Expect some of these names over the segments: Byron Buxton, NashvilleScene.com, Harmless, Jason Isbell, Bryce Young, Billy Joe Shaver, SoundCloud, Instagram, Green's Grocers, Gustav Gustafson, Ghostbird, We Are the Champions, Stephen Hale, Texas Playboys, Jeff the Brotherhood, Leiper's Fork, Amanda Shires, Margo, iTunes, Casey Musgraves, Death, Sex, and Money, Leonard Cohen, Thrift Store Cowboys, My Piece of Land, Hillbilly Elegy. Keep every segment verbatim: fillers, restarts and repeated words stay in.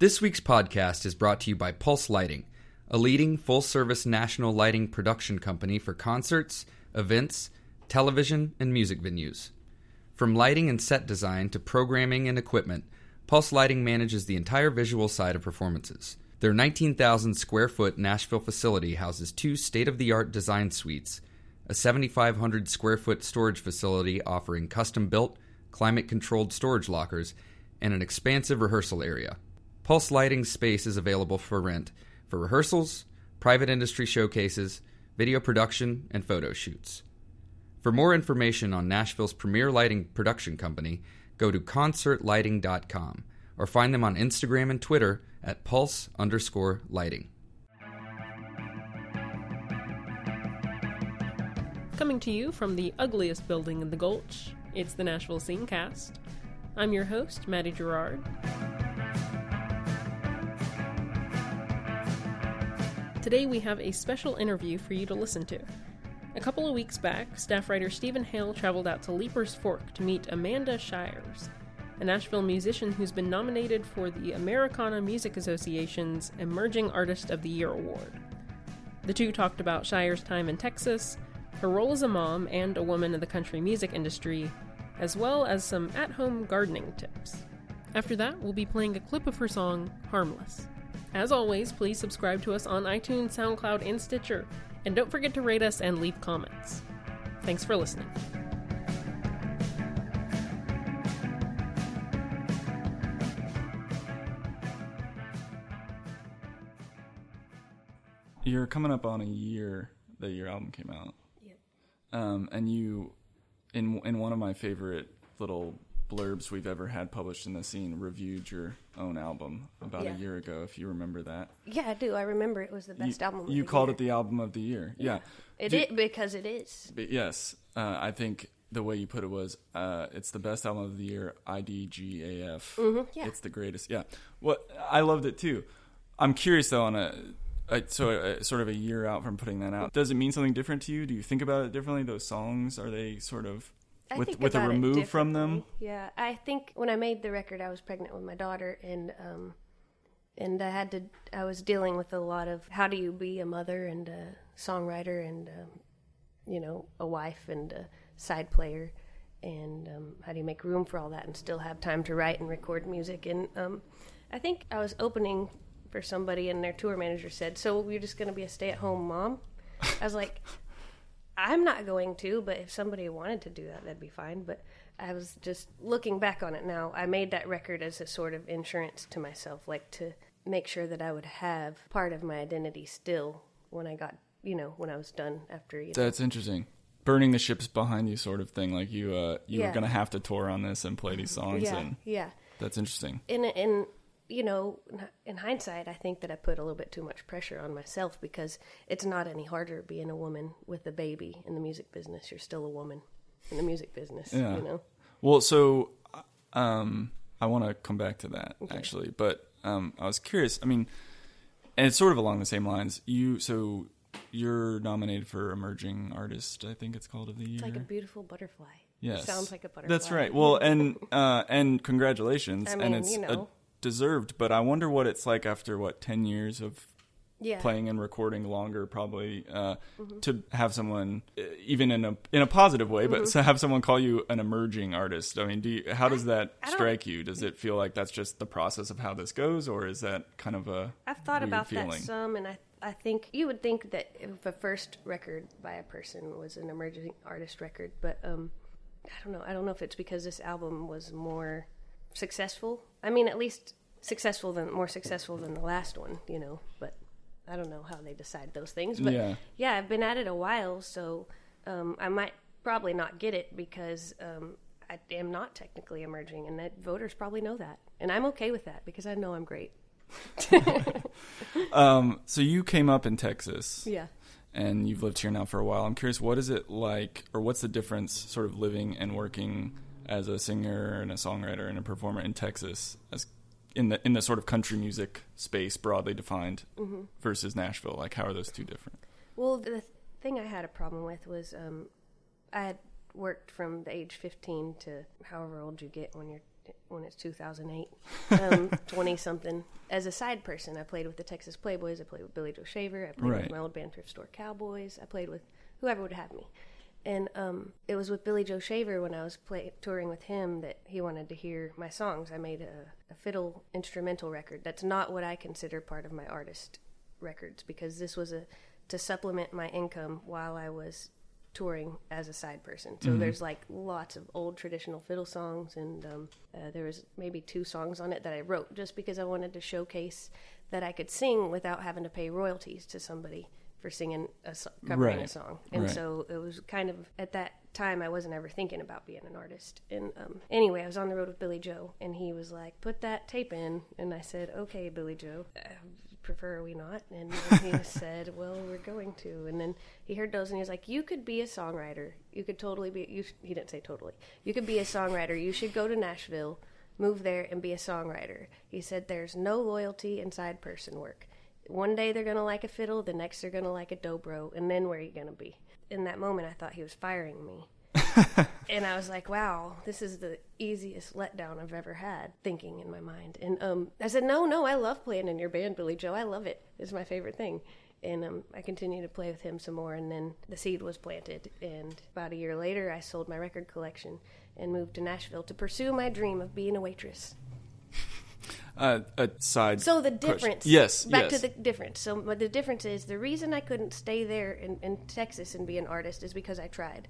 This week's podcast is brought to you by Pulse Lighting, a leading full-service national lighting production company for concerts, events, television, and music venues. From lighting and set design to programming and equipment, Pulse Lighting manages the entire visual side of performances. Their nineteen thousand square foot Nashville facility houses two state-of-the-art design suites, a seventy-five hundred square foot storage facility offering custom-built, climate-controlled storage lockers, and an expansive rehearsal area. Pulse Lighting's space is available for rent for rehearsals, private industry showcases, video production, and photo shoots. For more information on Nashville's premier lighting production company, go to concert lighting dot com or find them on Instagram and Twitter at pulse underscore lighting. Coming to you from the ugliest building in the Gulch, it's the Nashville Scenecast. I'm your host, Maddie Gerard. Today we have a special interview for you to listen to. A couple of weeks back, staff writer Stephen Hale traveled out to Leiper's Fork to meet Amanda Shires, a Nashville musician who's been nominated for the Americana Music Association's Emerging Artist of the Year Award. The two talked about Shires' time in Texas, her role as a mom and a woman in the country music industry, as well as some at-home gardening tips. After that, we'll be playing a clip of her song, Harmless. As always, please subscribe to us on iTunes, SoundCloud, and Stitcher. And don't forget to rate us and leave comments. Thanks for listening. You're coming up on a year that your album came out. Yep. Um, and you, in in one of my favorite little blurbs we've ever had published in the scene, reviewed your own album about yeah. a year ago, if you remember that. Yeah, I do. I remember it was the best you, album of you the year. You called it the album of the year. Yeah. yeah. It do, is, because it is. Yes. Uh, I think the way you put it was, uh, it's the best album of the year, I D G A F. Mm-hmm, yeah. It's the greatest. Yeah. Well, I loved it too. I'm curious though on a, a so a, a, sort of a year out from putting that out. Does it mean something different to you? Do you think about it differently? Those songs, are they sort of... I with with a remove from them? Yeah, I think when I made the record, I was pregnant with my daughter, and um, and I had to. I was dealing with a lot of how do you be a mother and a songwriter and um, you know, a wife and a side player, and um, how do you make room for all that and still have time to write and record music? And um, I think I was opening for somebody, and their tour manager said, "So you're just going to be a stay-at-home mom?" I was like, I'm not going to, but if somebody wanted to do that, that'd be fine. But I was just looking back on it now. I made that record as a sort of insurance to myself, like to make sure that I would have part of my identity still when I got, you know, when I was done after. You know. That's interesting. Burning the ships behind you sort of thing. Like you uh, you yeah. were going to have to tour on this and play these songs. Yeah, and yeah. That's interesting. And, and, you know, in hindsight, I think that I put a little bit too much pressure on myself because it's not any harder being a woman with a baby in the music business. You're still a woman in the music business, yeah. you know? Well, so um, I want to come back to that, okay. actually. But um, I was curious. I mean, and it's sort of along the same lines. You So you're nominated for Emerging Artist, I think it's called, of the year. It's like a beautiful butterfly. Yes. It sounds like a butterfly. That's right. Well, and, uh, and congratulations. I mean, and it's you know. A, deserved, but I wonder what it's like after what ten years of yeah. playing and recording, longer probably, uh mm-hmm. to have someone, even in a in a positive way, mm-hmm. but to have someone call you an emerging artist. I mean, do you, how does that I, strike I you? Does it feel like that's just the process of how this goes, or is that kind of a I've thought about feeling? That some, and I I think you would think that if the first record by a person was an emerging artist record, but um I don't know. I don't know if it's because this album was more successful. I mean, at least successful than more successful than the last one, you know, but I don't know how they decide those things, but yeah, yeah I've been at it a while, so um, I might probably not get it because um, I am not technically emerging, and that voters probably know that, and I'm okay with that because I know I'm great. um, so you came up in Texas. Yeah. And you've lived here now for a while. I'm curious, what is it like, or what's the difference sort of living and working as a singer and a songwriter and a performer in Texas, as in the in the sort of country music space broadly defined, mm-hmm. versus Nashville? Like, how are those two different? Well, the thing I had a problem with was um, I had worked from the age fifteen to however old you get when you're when it's two thousand eight, um, twenty-something. As a side person, I played with the Texas Playboys. I played with Billy Joe Shaver. I played right. with my old band, Thrift Store Cowboys. I played with whoever would have me. And um, it was with Billy Joe Shaver when I was play, touring with him that he wanted to hear my songs. I made a, a fiddle instrumental record. That's not what I consider part of my artist records, because this was a to supplement my income while I was touring as a side person. So mm-hmm. there's like lots of old traditional fiddle songs, and um, uh, there was maybe two songs on it that I wrote just because I wanted to showcase that I could sing without having to pay royalties to somebody for singing a so- covering right. a song. And right. so it was kind of, at that time, I wasn't ever thinking about being an artist. And um, anyway, I was on the road with Billy Joe, and he was like, put that tape in. And I said, okay, Billy Joe, uh, prefer we not. And he said, well, we're going to. And then he heard those, and he was like, you could be a songwriter. You could totally be, you sh- he didn't say totally. You could be a songwriter. You should go to Nashville, move there, and be a songwriter. He said, there's no loyalty in side person work. One day they're going to like a fiddle, the next they're going to like a dobro, and then where are you going to be? In that moment, I thought he was firing me. And I was like, wow, this is the easiest letdown I've ever had, thinking in my mind. And um, I said, no, no, I love playing in your band, Billy Joe. I love it. It's my favorite thing. And um, I continued to play with him some more, and then the seed was planted. And about a year later, I sold my record collection and moved to Nashville to pursue my dream of being a waitress. Uh, a side so the difference question. yes back yes. to the difference so the difference is the reason I couldn't stay there in, in Texas and be an artist is because I tried,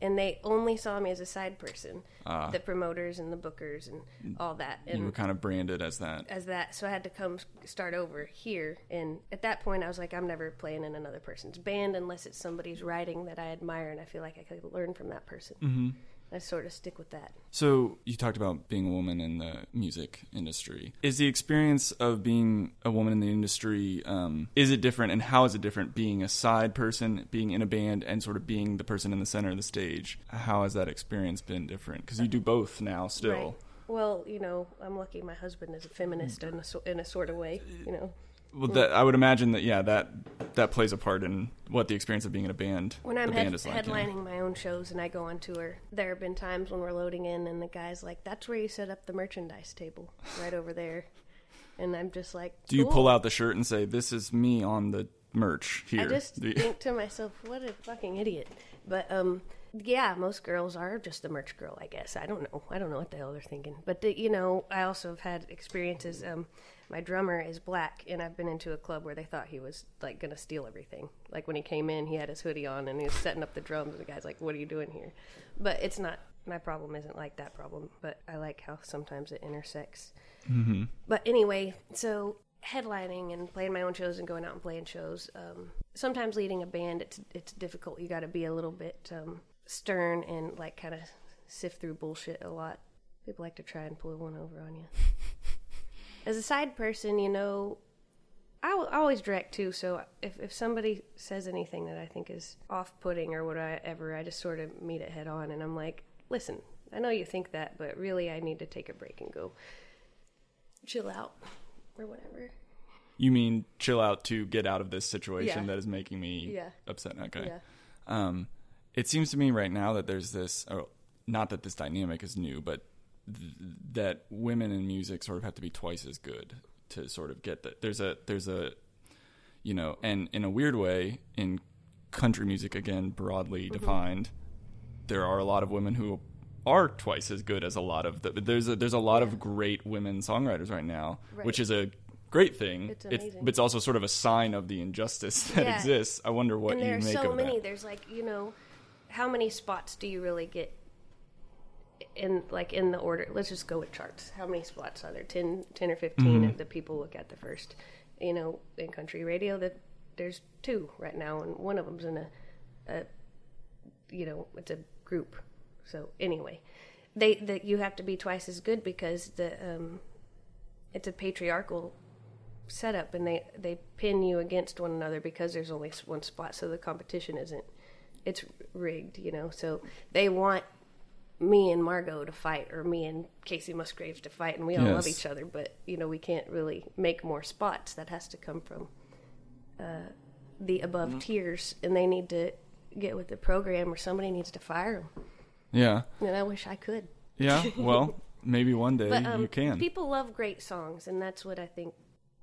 and they only saw me as a side person, uh, the promoters and the bookers and all that, and you were kind of branded as that as that so I had to come start over here. And at that point I was like, I'm never playing in another person's band unless it's somebody's writing that I admire and I feel like I could learn from that person. Mm-hmm. I sort of stick with that. So you talked about being a woman in the music industry. Is the experience of being a woman in the industry, um, is it different, and how is it different being a side person, being in a band, and sort of being the person in the center of the stage? How has that experience been different? Because you do both now still. Right. Well, you know, I'm lucky my husband is a feminist in a, so- in a sort of way, you know. Well, that, I would imagine that, yeah, that that plays a part in what the experience of being in a band. When I'm the band head, is like, headlining you know? my own shows and I go on tour, there have been times when we're loading in and the guy's like, that's where you set up the merchandise table, right over there. And I'm just like, cool. Do you pull out the shirt and say, this is me on the merch here? I just think to myself, what a fucking idiot. But, um... yeah, most girls are just the merch girl, I guess. I don't know. I don't know what the hell they're thinking. But, the, you know, I also have had experiences. Um, my drummer is black, and I've been into a club where they thought he was, like, going to steal everything. Like, when he came in, he had his hoodie on, and he was setting up the drums, and the guy's like, what are you doing here? But it's not. My problem isn't like that problem, but I like how sometimes it intersects. Mm-hmm. But anyway, so headlining and playing my own shows and going out and playing shows, um, sometimes leading a band, it's, it's difficult. You got to be a little bit... Um, stern and like kind of sift through bullshit a lot. People like to try and pull one over on you. As a side person, you know, I, w- I always direct too, so if, if somebody says anything that I think is off-putting or whatever, I just sort of meet it head on, and I'm like, listen, I know you think that, but really I need to take a break and go chill out or whatever. You mean chill out to get out of this situation yeah. that is making me yeah. upset? Okay. Yeah. Um, It seems to me right now that there's this, or not that this dynamic is new, but th- that women in music sort of have to be twice as good to sort of get that. There's a, there's a, you know, and in a weird way, in country music, again, broadly mm-hmm. defined, there are a lot of women who are twice as good as a lot of, the, there's a, there's a lot yeah. of great women songwriters right now, right. which is a great thing. It's amazing. It's, but it's also sort of a sign of the injustice that yeah. exists. I wonder what you make of that. And there are so many, that. there's like, you know... How many spots do you really get in, like, in the order? Let's just go with charts. How many spots are there? ten, ten or fifteen mm-hmm. that people look at the first. You know, in country radio, that there's two right now, and one of them's in a, a you know, it's a group. So anyway, they that you have to be twice as good because the um, it's a patriarchal setup, and they, they pin you against one another because there's only one spot, so the competition isn't. It's rigged, you know, so they want me and Margo to fight or me and Casey Musgraves to fight, and we all yes. love each other, but, you know, we can't really make more spots. That has to come from uh, the above mm-hmm. tiers, and they need to get with the program or somebody needs to fire them. Yeah. And I wish I could. Yeah, well, Maybe one day but, um, you can. People love great songs, and that's what I think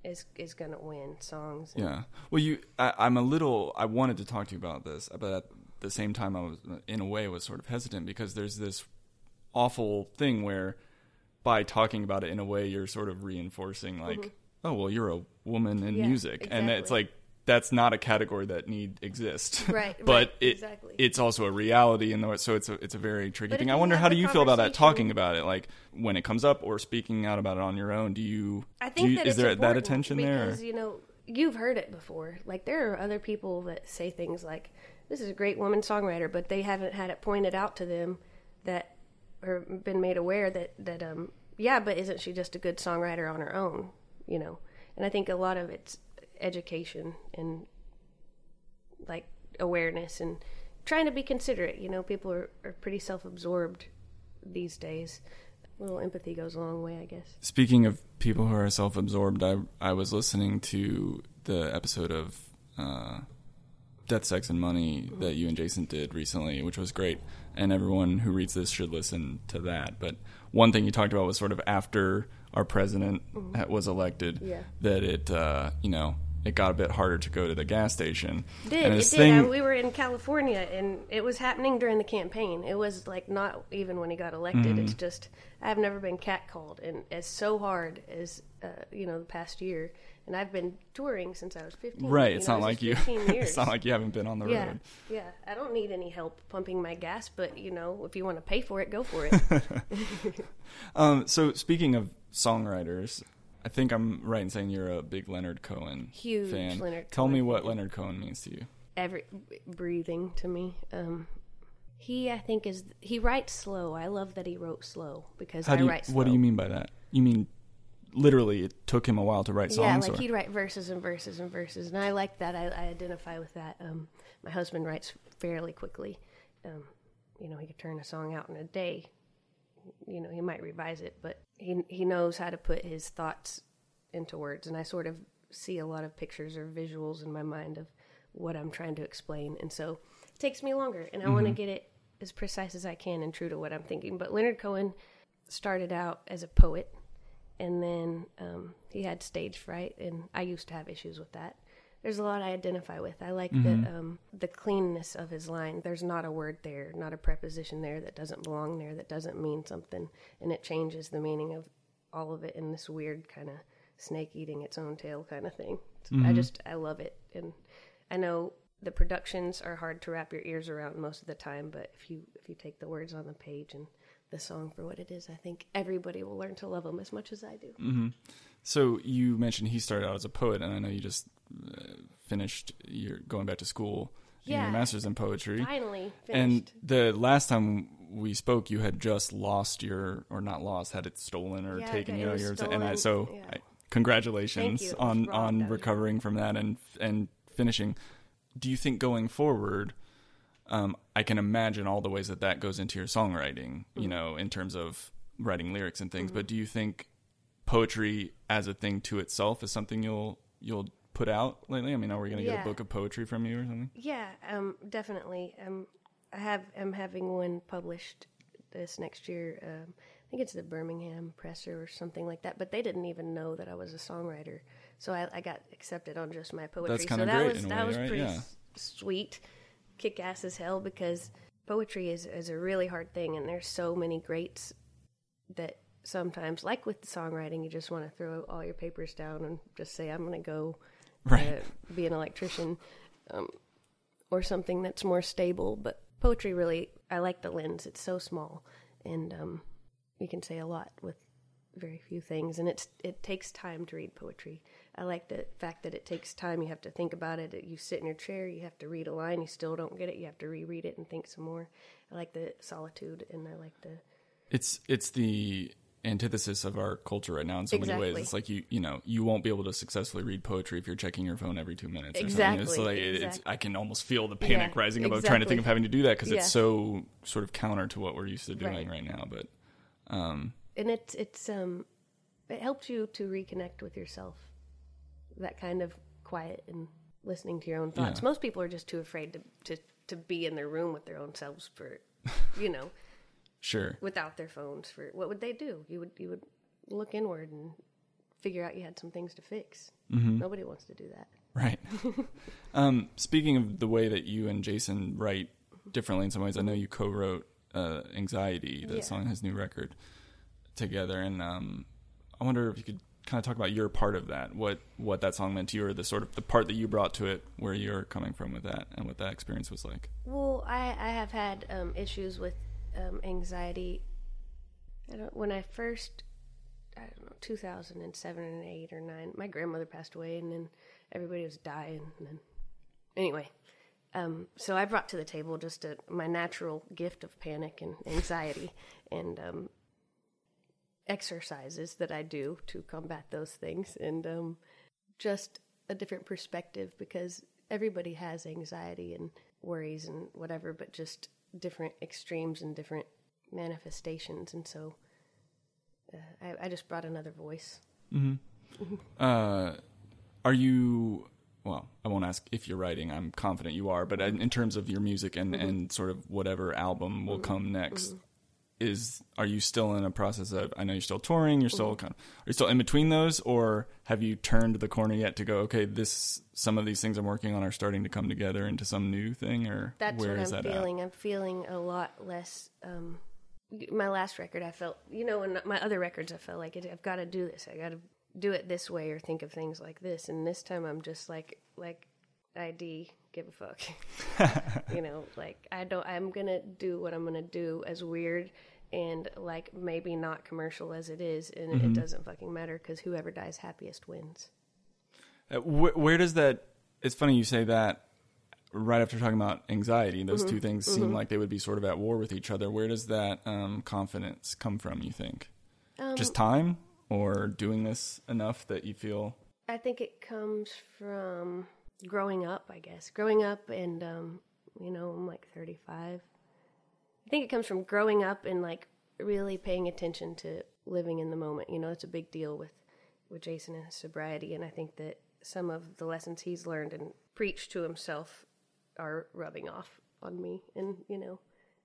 is is going to win, songs. And... Yeah. Well, you, I, I'm a little, I wanted to talk to you about this, but at the same time I was, in a way, was sort of hesitant because there's this awful thing where by talking about it in a way you're sort of reinforcing like, mm-hmm. oh, well, you're a woman in yeah, music. Exactly. And it's like, that's not a category that need exist. Right. But right, it, exactly. it's also a reality. And so it's a, it's a very tricky but thing. I wonder, how do you feel about that, talking about it? Like when it comes up or speaking out about it on your own, do you, I think do you that is there that attention because, there? Because, you know, you've heard it before. Like there are other people that say things like, this is a great woman songwriter, but they haven't had it pointed out to them that, or been made aware that, that, um, yeah, but isn't she just a good songwriter on her own? You know? And I think a lot of it's education and like awareness and trying to be considerate. You know, people are, are pretty self-absorbed these days. A little empathy goes a long way, I guess. Speaking of people who are self-absorbed, I I was listening to the episode of uh, Death, Sex, and Money mm-hmm. that you and Jason did recently, which was great. And everyone who reads this should listen to that. But one thing you talked about was sort of after our president mm-hmm. was elected, yeah. that it, uh, you know, it got a bit harder to go to the gas station. It did. And it did. Thing... I, we were in California, and it was happening during the campaign. It was, like, not even when he got elected. Mm-hmm. It's just, I've never been catcalled, and it's so hard as, uh, you know, the past year. And I've been touring since I was fifteen. Right. It's not like you. It's not like you haven't been on the yeah, road. Yeah. I don't need any help pumping my gas, but you know, if you want to pay for it, go for it. um, so speaking of songwriters, I think I'm right in saying you're a big Leonard Cohen huge fan. Leonard Tell Cohen me what fan. Leonard Cohen means to you. Every breathing to me. Um, he, I think, is he writes slow. I love that he wrote slow because How I do you, write slow. What do you mean by that? You mean? Literally, it took him a while to write songs. Yeah, like or... he'd write verses and verses and verses, and I like that. I, I identify with that. Um, my husband writes fairly quickly. Um, you know, he could turn a song out in a day. You know, he might revise it, but he he knows how to put his thoughts into words. And I sort of see a lot of pictures or visuals in my mind of what I'm trying to explain, and so it takes me longer. And I mm-hmm. want to get it as precise as I can and true to what I'm thinking. But Leonard Cohen started out as a poet. And then um, he had stage fright, and I used to have issues with that. There's a lot I identify with. I like mm-hmm. the um, the cleanness of his line. There's not a word there, not a preposition there that doesn't belong there, that doesn't mean something, and it changes the meaning of all of it in this weird kind of snake eating its own tail kind of thing. Mm-hmm. I just, I love it. And I know the productions are hard to wrap your ears around most of the time, but if you if you take the words on the page and the song for what it is, I think everybody will learn to love him as much as I do. Mm-hmm. So you mentioned he started out as a poet, and I know you just uh, finished your going back to school yeah, your master's in poetry. Finally finished. And the last time we spoke, you had just lost your, or not lost, had it stolen or yeah, taken. You know, yours, and I, so yeah. I, congratulations on, on recovering from that and and finishing. Do you think going forward? Um, I can imagine all the ways that that goes into your songwriting, you mm-hmm. know, in terms of writing lyrics and things. Mm-hmm. But do you think poetry as a thing to itself is something you'll you'll put out lately? I mean, are we going to yeah. get a book of poetry from you or something? Yeah, um, definitely. Um, I have I'm having one published this next year. Um, I think it's the Birmingham Presser or something like that. But they didn't even know that I was a songwriter, so I, I got accepted on just my poetry. That's kind of so great. That was, in a that way, was right? pretty yeah. s- sweet. Kick ass as hell, because poetry is, is a really hard thing, and there's so many greats that sometimes, like with the songwriting, you just want to throw all your papers down and just say, I'm going to go right. uh, be an electrician um, or something that's more stable. But poetry really, I like the lens. It's so small, and um, you can say a lot with very few things, and it's it takes time to read poetry. I like the fact that it takes time. You have to think about it. You sit in your chair, you have to read a line, you still don't get it, you have to reread it and think some more. I like the solitude, and I like the... It's it's the antithesis of our culture right now in so exactly. many ways. It's like, you you know, you won't be able to successfully read poetry if you're checking your phone every two minutes or exactly. something. It's like, exactly. it's, I can almost feel the panic yeah, rising above exactly. trying to think of having to do that, because yeah. it's so sort of counter to what we're used to doing right, right now. But um, And it's, it's um, it helps you to reconnect with yourself. That kind of quiet and listening to your own thoughts. Yeah. Most people are just too afraid to, to, to be in their room with their own selves for, you know, Sure. Without their phones, for what would they do? You would you would look inward and figure out you had some things to fix. Mm-hmm. Nobody wants to do that. Right. um, speaking of the way that you and Jason write differently in some ways, I know you co-wrote uh, Anxiety, the yeah. song on his new record, together. And um, I wonder if you could kind of talk about your part of that, what what that song meant to you, or the sort of the part that you brought to it, where you're coming from with that and what that experience was like. Well, I, I have had um, issues with um, anxiety. I don't, when I first... I don't know, two thousand seven and eight or nine, my grandmother passed away, and then everybody was dying. And then, anyway, um, so I brought to the table just a, my natural gift of panic and anxiety and um, exercises that I do to combat those things, and um, just a different perspective, because everybody has anxiety and worries and whatever, but just different extremes and different manifestations. And so Uh, I, I just brought another voice. Mm-hmm. uh, are you, well, I won't ask if you're writing. I'm confident you are. But in, in terms of your music and, mm-hmm. and sort of whatever album will mm-hmm. come next, mm-hmm. is are you still in a process of, I know you're still touring, you're still mm-hmm. kind of, are you still in between those? Or have you turned the corner yet to go, okay, this some of these things I'm working on are starting to come together into some new thing? Or That's where what is I'm that feeling. At? I'm feeling a lot less... Um, my last record, I felt, you know, and my other records, I felt like, I've got to do this. I got to do it this way or think of things like this. And this time I'm just like, like, I D, give a fuck. You know, like, I don't, I'm going to do what I'm going to do, as weird and, like, maybe not commercial as it is. And mm-hmm. it doesn't fucking matter, because whoever dies happiest wins. Uh, wh- where does that, it's funny you say that. Right after talking about anxiety, those mm-hmm. two things seem mm-hmm. like they would be sort of at war with each other. Where does that um, confidence come from, you think? Um, Just time, or doing this enough that you feel? I think it comes from growing up, I guess. Growing up and, um, you know, I'm like thirty-five. I think it comes from growing up and, like, really paying attention to living in the moment. You know, it's a big deal with, with Jason and his sobriety, and I think that some of the lessons he's learned and preached to himself are rubbing off on me, in, you know,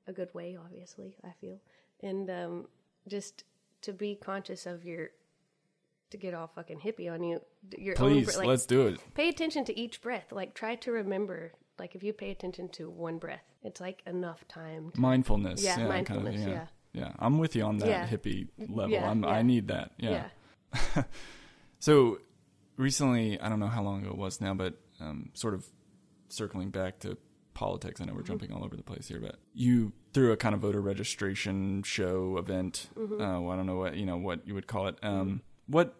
a good way, obviously, I feel. And um, just to be conscious of your, to get all fucking hippie on you. Your Please, own, like, let's do it. Pay attention to each breath. Like, try to remember, like, if you pay attention to one breath, it's like enough time. To, mindfulness. Yeah, yeah mindfulness, kind of, yeah. yeah. Yeah, I'm with you on that yeah. hippie level. Yeah, I'm, yeah. I need that, yeah. yeah. So recently, I don't know how long ago it was now, but um, sort of, circling back to politics, I know we're mm-hmm. jumping all over the place here, but you threw a kind of voter registration show event. Mm-hmm. Uh, well, I don't know what you know what you would call it. Um, what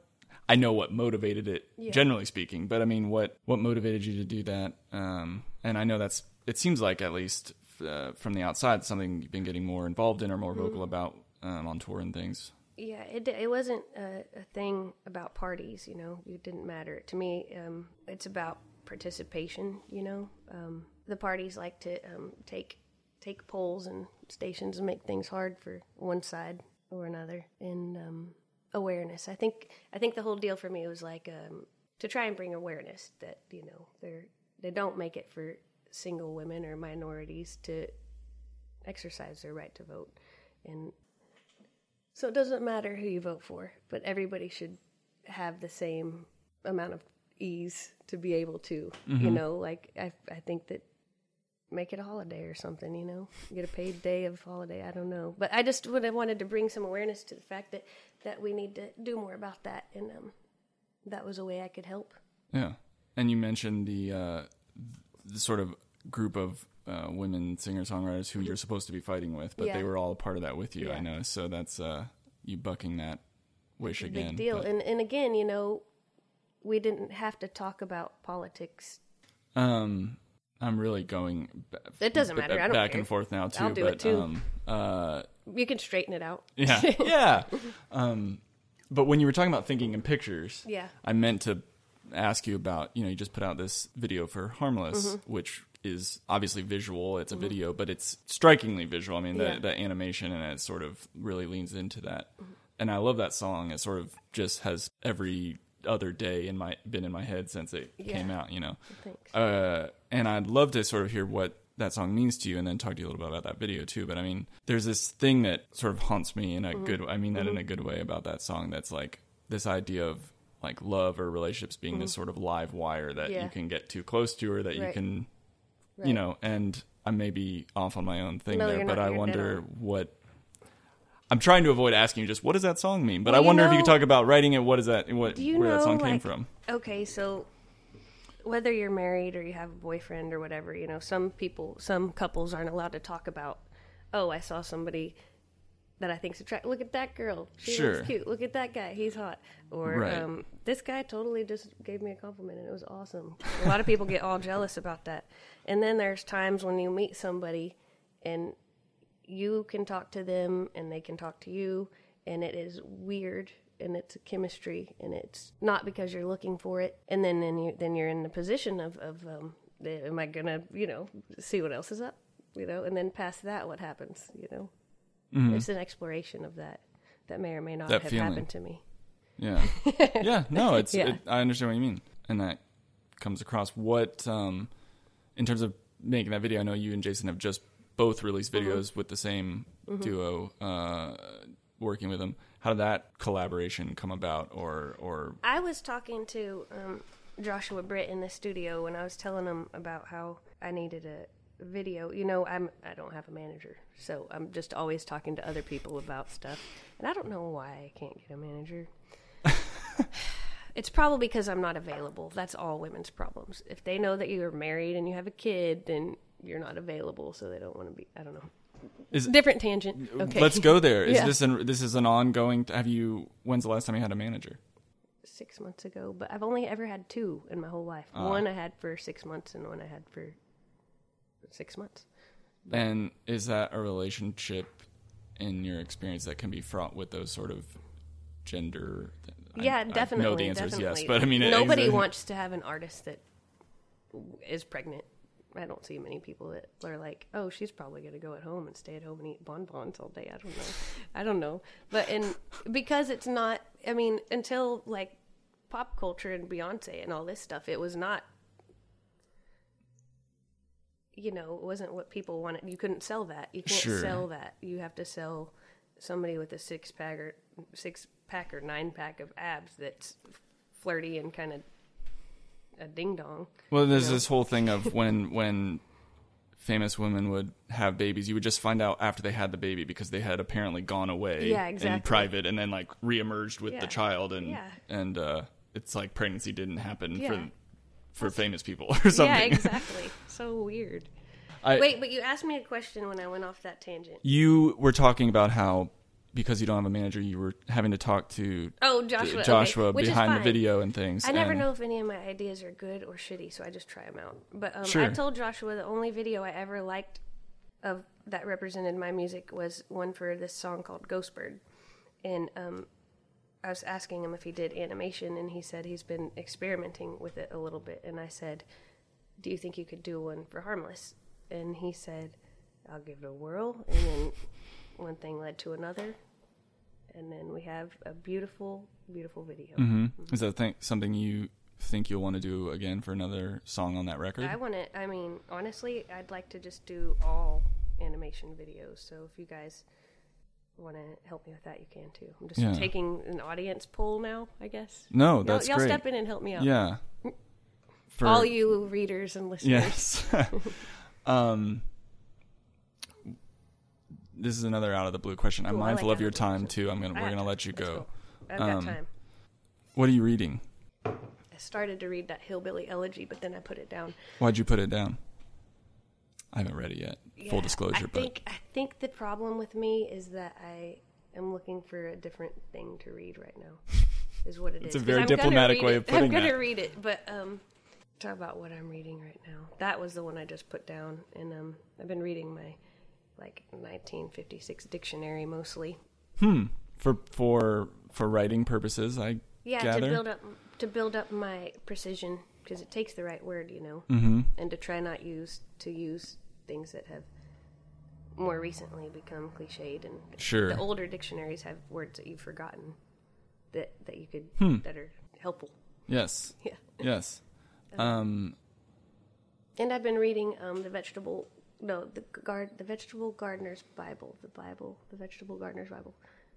I know what motivated it, yeah. generally speaking, but I mean, what what motivated you to do that? Um, and I know that's it seems like, at least uh, from the outside, something you've been getting more involved in or more mm-hmm. vocal about um, on tour and things. Yeah, it it wasn't a, a thing about parties. You know, it didn't matter to me. Um, it's about participation, you know. Um, the parties like to um, take take polls and stations and make things hard for one side or another. And um, awareness. I think I think the whole deal for me was like um, to try and bring awareness that, you know, they're they don't make it for single women or minorities to exercise their right to vote. And so it doesn't matter who you vote for, but everybody should have the same amount of ease to be able to, mm-hmm. you know, like, I I think that make it a holiday or something, you know, get a paid day of holiday, I don't know. But I just would have wanted to bring some awareness to the fact that, that we need to do more about that, and um, that was a way I could help. Yeah, and you mentioned the, uh, the sort of group of uh, women singer-songwriters who you're supposed to be fighting with, but yeah. they were all a part of that with you, yeah. I know, so that's uh, you bucking that wish again. Big deal, but... and, and again, you know, we didn't have to talk about politics. Um, I'm really going. B- it doesn't matter. B- I don't back care. and forth now too. I'll do but, it too. Um, uh, you can straighten it out. Yeah, yeah. Um, but when you were talking about thinking in pictures, yeah, I meant to ask you about. You know, you just put out this video for Harmless, mm-hmm. which is obviously visual. It's a mm-hmm. video, but it's strikingly visual. I mean, the, yeah. the animation and it sort of really leans into that. Mm-hmm. And I love that song. It sort of just has every other day in my been in my head since it yeah. came out, you know. Thanks. Uh and I'd love to sort of hear what that song means to you, and then talk to you a little bit about that video too. But I mean, there's this thing that sort of haunts me in a mm-hmm. good, I mean that mm-hmm. in a good way about that song. That's like this idea of like love or relationships being mm-hmm. this sort of live wire that yeah. you can get too close to, or that right. you can, right. you know, and I may be off on my own thing no, there, but I wonder now. what, I'm trying to avoid asking you just what does that song mean, but well, I wonder you know, if you could talk about writing it. What is that, what, where know, that song like, came from? Okay. So whether you're married or you have a boyfriend or whatever, you know, some people, some couples aren't allowed to talk about, oh, I saw somebody that I think's attractive. Look at that girl. She sure. looks cute. Look at that guy. He's hot. Or right. um, this guy totally just gave me a compliment and it was awesome. A lot of people get all jealous about that. And then there's times when you meet somebody and you can talk to them and they can talk to you, and it is weird. And it's a chemistry, and it's not because you're looking for it. And then, then, you, then you're in the position of, of um, am I going to, you know, see what else is up, you know? And then past that, what happens, you know? Mm-hmm. It's an exploration of that that may or may not that have feeling. happened to me. Yeah. Yeah, no, it's. yeah. It, I understand what you mean. And that comes across. What, um, in terms of making that video, I know you and Jason have just both released videos mm-hmm. with the same mm-hmm. duo uh, working with them. How did that collaboration come about, or... or... I was talking to um, Joshua Britt in the studio when I was telling him about how I needed a video. You know, I'm, I don't have a manager, so I'm just always talking to other people about stuff. And I don't know why I can't get a manager. It's probably because I'm not available. That's all women's problems. If they know that you are married and you have a kid, then you're not available, so they don't want to be... I don't know. Is, different tangent. Okay. Let's go there. Is yeah. this an, this is an ongoing? Have you? When's the last time you had a manager? Six months ago, but I've only ever had two in my whole life. Uh, one I had for six months, and one I had for six months. And is that a relationship in your experience that can be fraught with those sort of gender? Yeah, I, definitely. I know the answer is yes, but I mean, nobody it, wants to have an artist that is pregnant. I don't see many people that are like, oh, she's probably going to go at home and stay at home and eat bonbons all day. I don't know. I don't know. But and because it's not, I mean, until like pop culture and Beyonce and all this stuff, it was not, you know, it wasn't what people wanted. You couldn't sell that. You can't sure. sell that. You have to sell somebody with a six pack or six pack or nine pack of abs that's flirty and kind of a ding dong. Well, there's you know? this whole thing of when when famous women would have babies, you would just find out after they had the baby because they had apparently gone away yeah, exactly. in private and then like reemerged with yeah. the child, and yeah. and uh, it's like pregnancy didn't happen yeah. for for That's, famous people or something. Yeah, exactly. So weird. I, Wait, but you asked me a question when I went off that tangent. You were talking about how, because you don't have a manager, you were having to talk to oh, Joshua, d- Joshua okay. behind the video and things. I and... never know if any of my ideas are good or shitty, so I just try them out. But um, sure. I told Joshua the only video I ever liked of that represented my music was one for this song called Ghostbird. And um, I was asking him if he did animation, and he said he's been experimenting with it a little bit. And I said, do you think you could do one for Harmless? And he said, I'll give it a whirl. And then... one thing led to another, and then we have a beautiful, beautiful video. Mm-hmm. Mm-hmm. Is that th- something you think you'll want to do again for another song on that record? I want to, I mean, honestly, I'd like to just do all animation videos, so if you guys want to help me with that, you can too. I'm just yeah. taking an audience poll now, I guess. No, that's y'all, y'all great. Y'all step in and help me out. Yeah. For... all you readers and listeners. Yes. um... This is another out of the blue question. I'm Ooh, mindful like of your time too. I'm gonna I we're gonna time. let you go. Cool. I've um, got time. What are you reading? I started to read that Hillbilly Elegy, but then I put it down. Why'd you put it down? I haven't read it yet. Yeah, full disclosure, I but think, I think the problem with me is that I am looking for a different thing to read right now. Is what it it's is. It's a very diplomatic way it. of putting it. I'm gonna that. read it, but um, talk about what I'm reading right now. That was the one I just put down, and um, I've been reading my. like nineteen fifty-six dictionary mostly. Hmm. For for for writing purposes, I yeah gather. to build up to build up my precision, because it takes the right word, you know, mm-hmm. and to try not use to use things that have more recently become cliched, and sure. the older dictionaries have words that you've forgotten that that you could hmm. that are helpful. Yes. Yeah. Yes. Um, um. And I've been reading um, the Vegetable no, the guard, the Vegetable Gardener's Bible, the Bible, the Vegetable Gardener's Bible,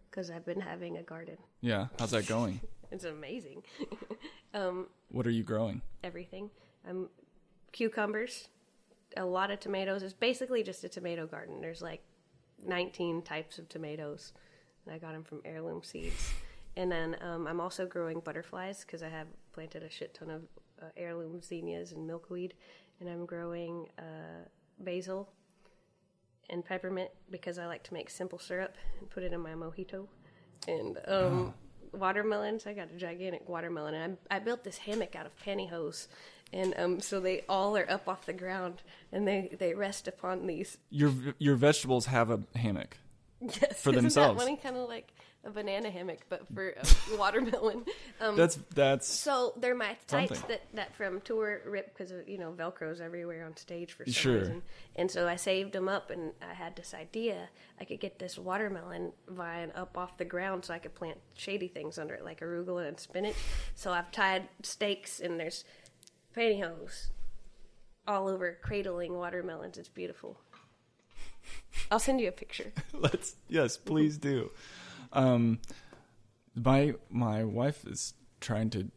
because I've been having a garden. Yeah, how's that going? It's amazing. um, what are you growing? Everything. I'm cucumbers, a lot of tomatoes. It's basically just a tomato garden. There's like nineteen types of tomatoes, and I got them from heirloom seeds. And then um, I'm also growing butterflies because I have planted a shit ton of uh, heirloom zinnias and milkweed. And I'm growing uh, basil and peppermint because I like to make simple syrup and put it in my mojito. And um, oh. watermelons. I got a gigantic watermelon. And I, I built this hammock out of pantyhose. And um, so they all are up off the ground and they, they rest upon these. Your your vegetables have a hammock. Yes, for themselves. Isn't that kind of like a banana hammock, but for a watermelon? Um, that's that's so they're my tights that, that from tour ripped because you know Velcro's everywhere on stage for some sure. reason, and so I saved them up, and I had this idea I could get this watermelon vine up off the ground so I could plant shady things under it like arugula and spinach. So I've tied stakes, and there's pantyhose all over cradling watermelons. It's beautiful. I'll send you a picture. Let's yes, please do. Um, my my wife is trying to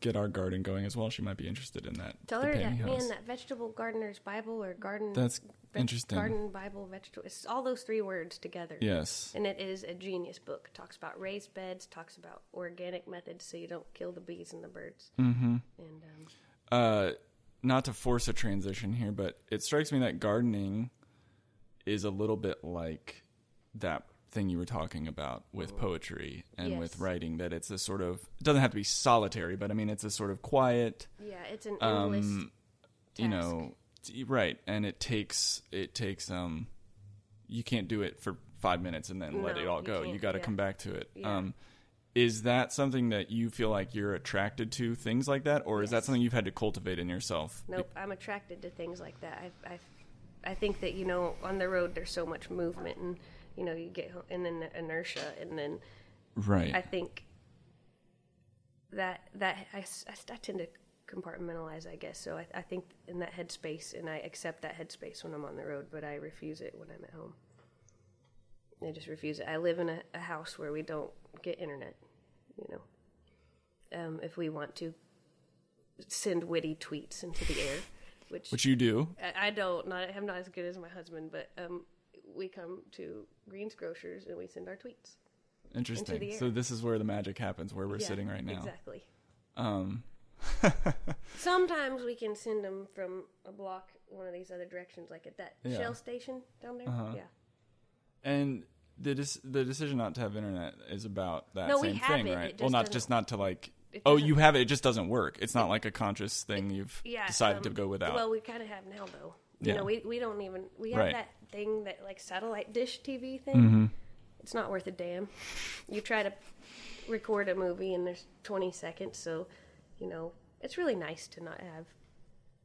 get our garden going as well. She might be interested in that. Tell her that man, that Vegetable Gardener's Bible or garden. That's veg- interesting. Garden Bible vegetable. It's all those three words together. Yes, and it is a genius book. It talks about raised beds. Talks about organic methods so you don't kill the bees and the birds. Mm-hmm. And um, uh, not to force a transition here, but it strikes me that gardening is a little bit like that thing you were talking about with poetry and yes. with writing, that it's a sort of, it doesn't have to be solitary, but I mean, it's a sort of quiet. Yeah. It's an endless um, task. You know, right. And it takes, it takes, um, you can't do it for five minutes and then no, let it all go. You, you got to yeah. come back to it. Yeah. Um, is that something that you feel like you're attracted to, things like that? Or yes. is that something you've had to cultivate in yourself? Nope. I'm attracted to things like that. I've, I've, I think that, you know, on the road, there's so much movement and, you know, you get home and then the inertia and then right. I think that that I, I, I tend to compartmentalize, I guess. So I, I think in that headspace, and I accept that headspace when I'm on the road, but I refuse it when I'm at home. I just refuse it. I live in a, a house where we don't get internet, you know. Um, if we want to send witty tweets into the air. Which, which you do. I, I don't. Not, I'm not as good as my husband, but um, we come to Green's Grocers and we send our tweets. Interesting. So this is where the magic happens, where we're yeah, sitting right now. Exactly. Um. Sometimes we can send them from a block, one of these other directions, like at that yeah. Shell station down there. Uh-huh. Yeah. And the dis- the decision not to have internet is about that no, same we have thing, it. Right? It well, not just not to like... Oh, you have it. It just doesn't work. It's not it, like a conscious thing you've yeah, decided um, to go without. Well, we kind of have now, though. You yeah. know, we, we don't even... We have right. that thing, that like satellite dish T V thing. Mm-hmm. It's not worth a damn. You try to record a movie and there's twenty seconds, so, you know, it's really nice to not have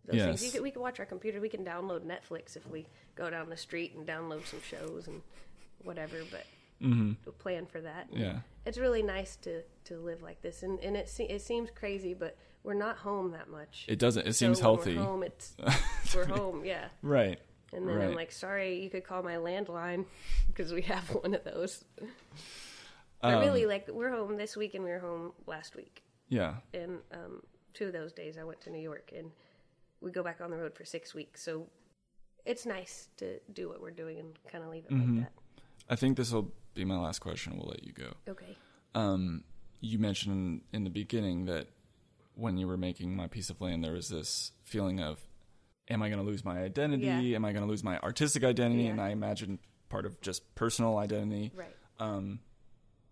those yes. things. You could, we can watch our computer. We can download Netflix if we go down the street and download some shows and whatever, but... Mm-hmm. plan for that. Yeah, it's really nice to, to live like this, and and it se- it seems crazy, but we're not home that much. It doesn't. It so seems healthy. We're home. It's we're home. Yeah. Right. And then right. I'm like, sorry, you could call my landline because we have one of those. Um, but really, like we're home this week, and we were home last week. Yeah. And um, two of those days, I went to New York, and we go back on the road for six weeks. So it's nice to do what we're doing and kind of leave it mm-hmm. like that. I think this will be my last question. We'll let you go. Okay. Um, you mentioned in the beginning that when you were making My Piece of Land, there was this feeling of, am I going to lose my identity? Yeah. Am I going to lose my artistic identity? Yeah. And I imagine part of just personal identity. Right. Um,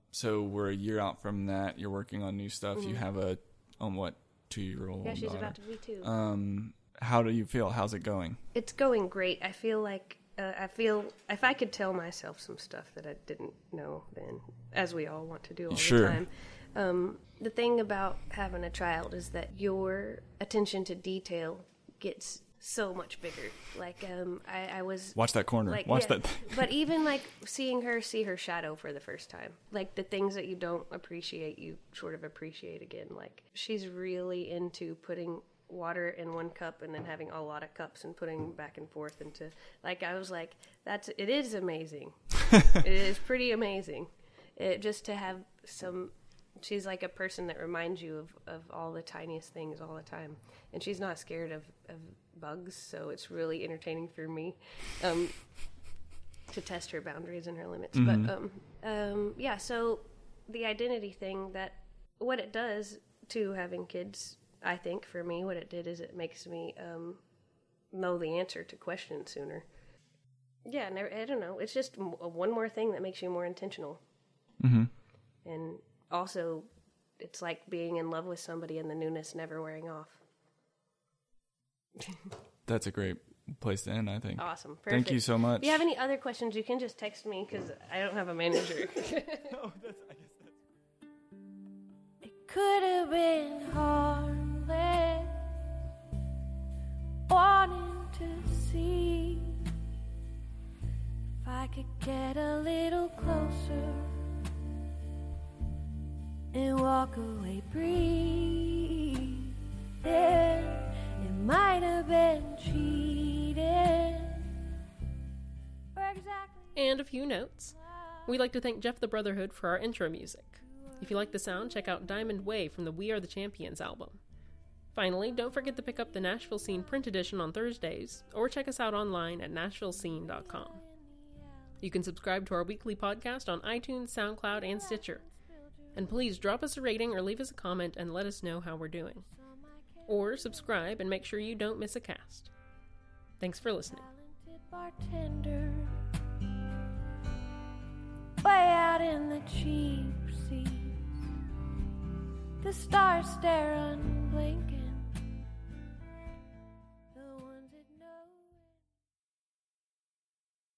so we're a year out from that. You're working on new stuff. Mm-hmm. You have a, on what, two-year-old Yeah, she's daughter. About to be two. Um, how do you feel? How's it going? It's going great. I feel like... Uh, I feel if I could tell myself some stuff that I didn't know then, as we all want to do all sure. the time. Um, the thing about having a child is that your attention to detail gets so much bigger. Like um, I, I was watch that corner, like, watch yeah, that. But even like seeing her see her shadow for the first time, like the things that you don't appreciate, you sort of appreciate again. Like she's really into putting water in one cup and then having a lot of cups and putting back and forth into, like, I was like, that's, it is amazing. It is pretty amazing. It just to have some, she's like a person that reminds you of, of all the tiniest things all the time. And she's not scared of, of bugs. So it's really entertaining for me, um, to test her boundaries and her limits. Mm-hmm. But, um, um, yeah, so the identity thing, that what it does to having kids, I think for me, what it did is it makes me um, know the answer to questions sooner. Yeah, never, I don't know. It's just one more thing that makes you more intentional. Mm-hmm. And also, it's like being in love with somebody and the newness never wearing off. That's a great place to end, I think. Awesome. Perfect. Thank you so much. If you have any other questions, you can just text me because I don't have a manager. No, that's, I guess that's... It could have been hard. Wanting to see if I could get a little closer and walk away breathing. It might have been cheating. And a few notes. We'd like to thank Jeff the Brotherhood for our intro music. If you like the sound, check out Diamond Way from the We Are the Champions album. Finally, don't forget to pick up the Nashville Scene print edition on Thursdays, or check us out online at Nashville Scene dot com. You can subscribe to our weekly podcast on iTunes, SoundCloud, and Stitcher. And please drop us a rating or leave us a comment and let us know how we're doing. Or subscribe and make sure you don't miss a cast. Thanks for listening. Bartender, way out in the cheap seats, the stars stare unblinking.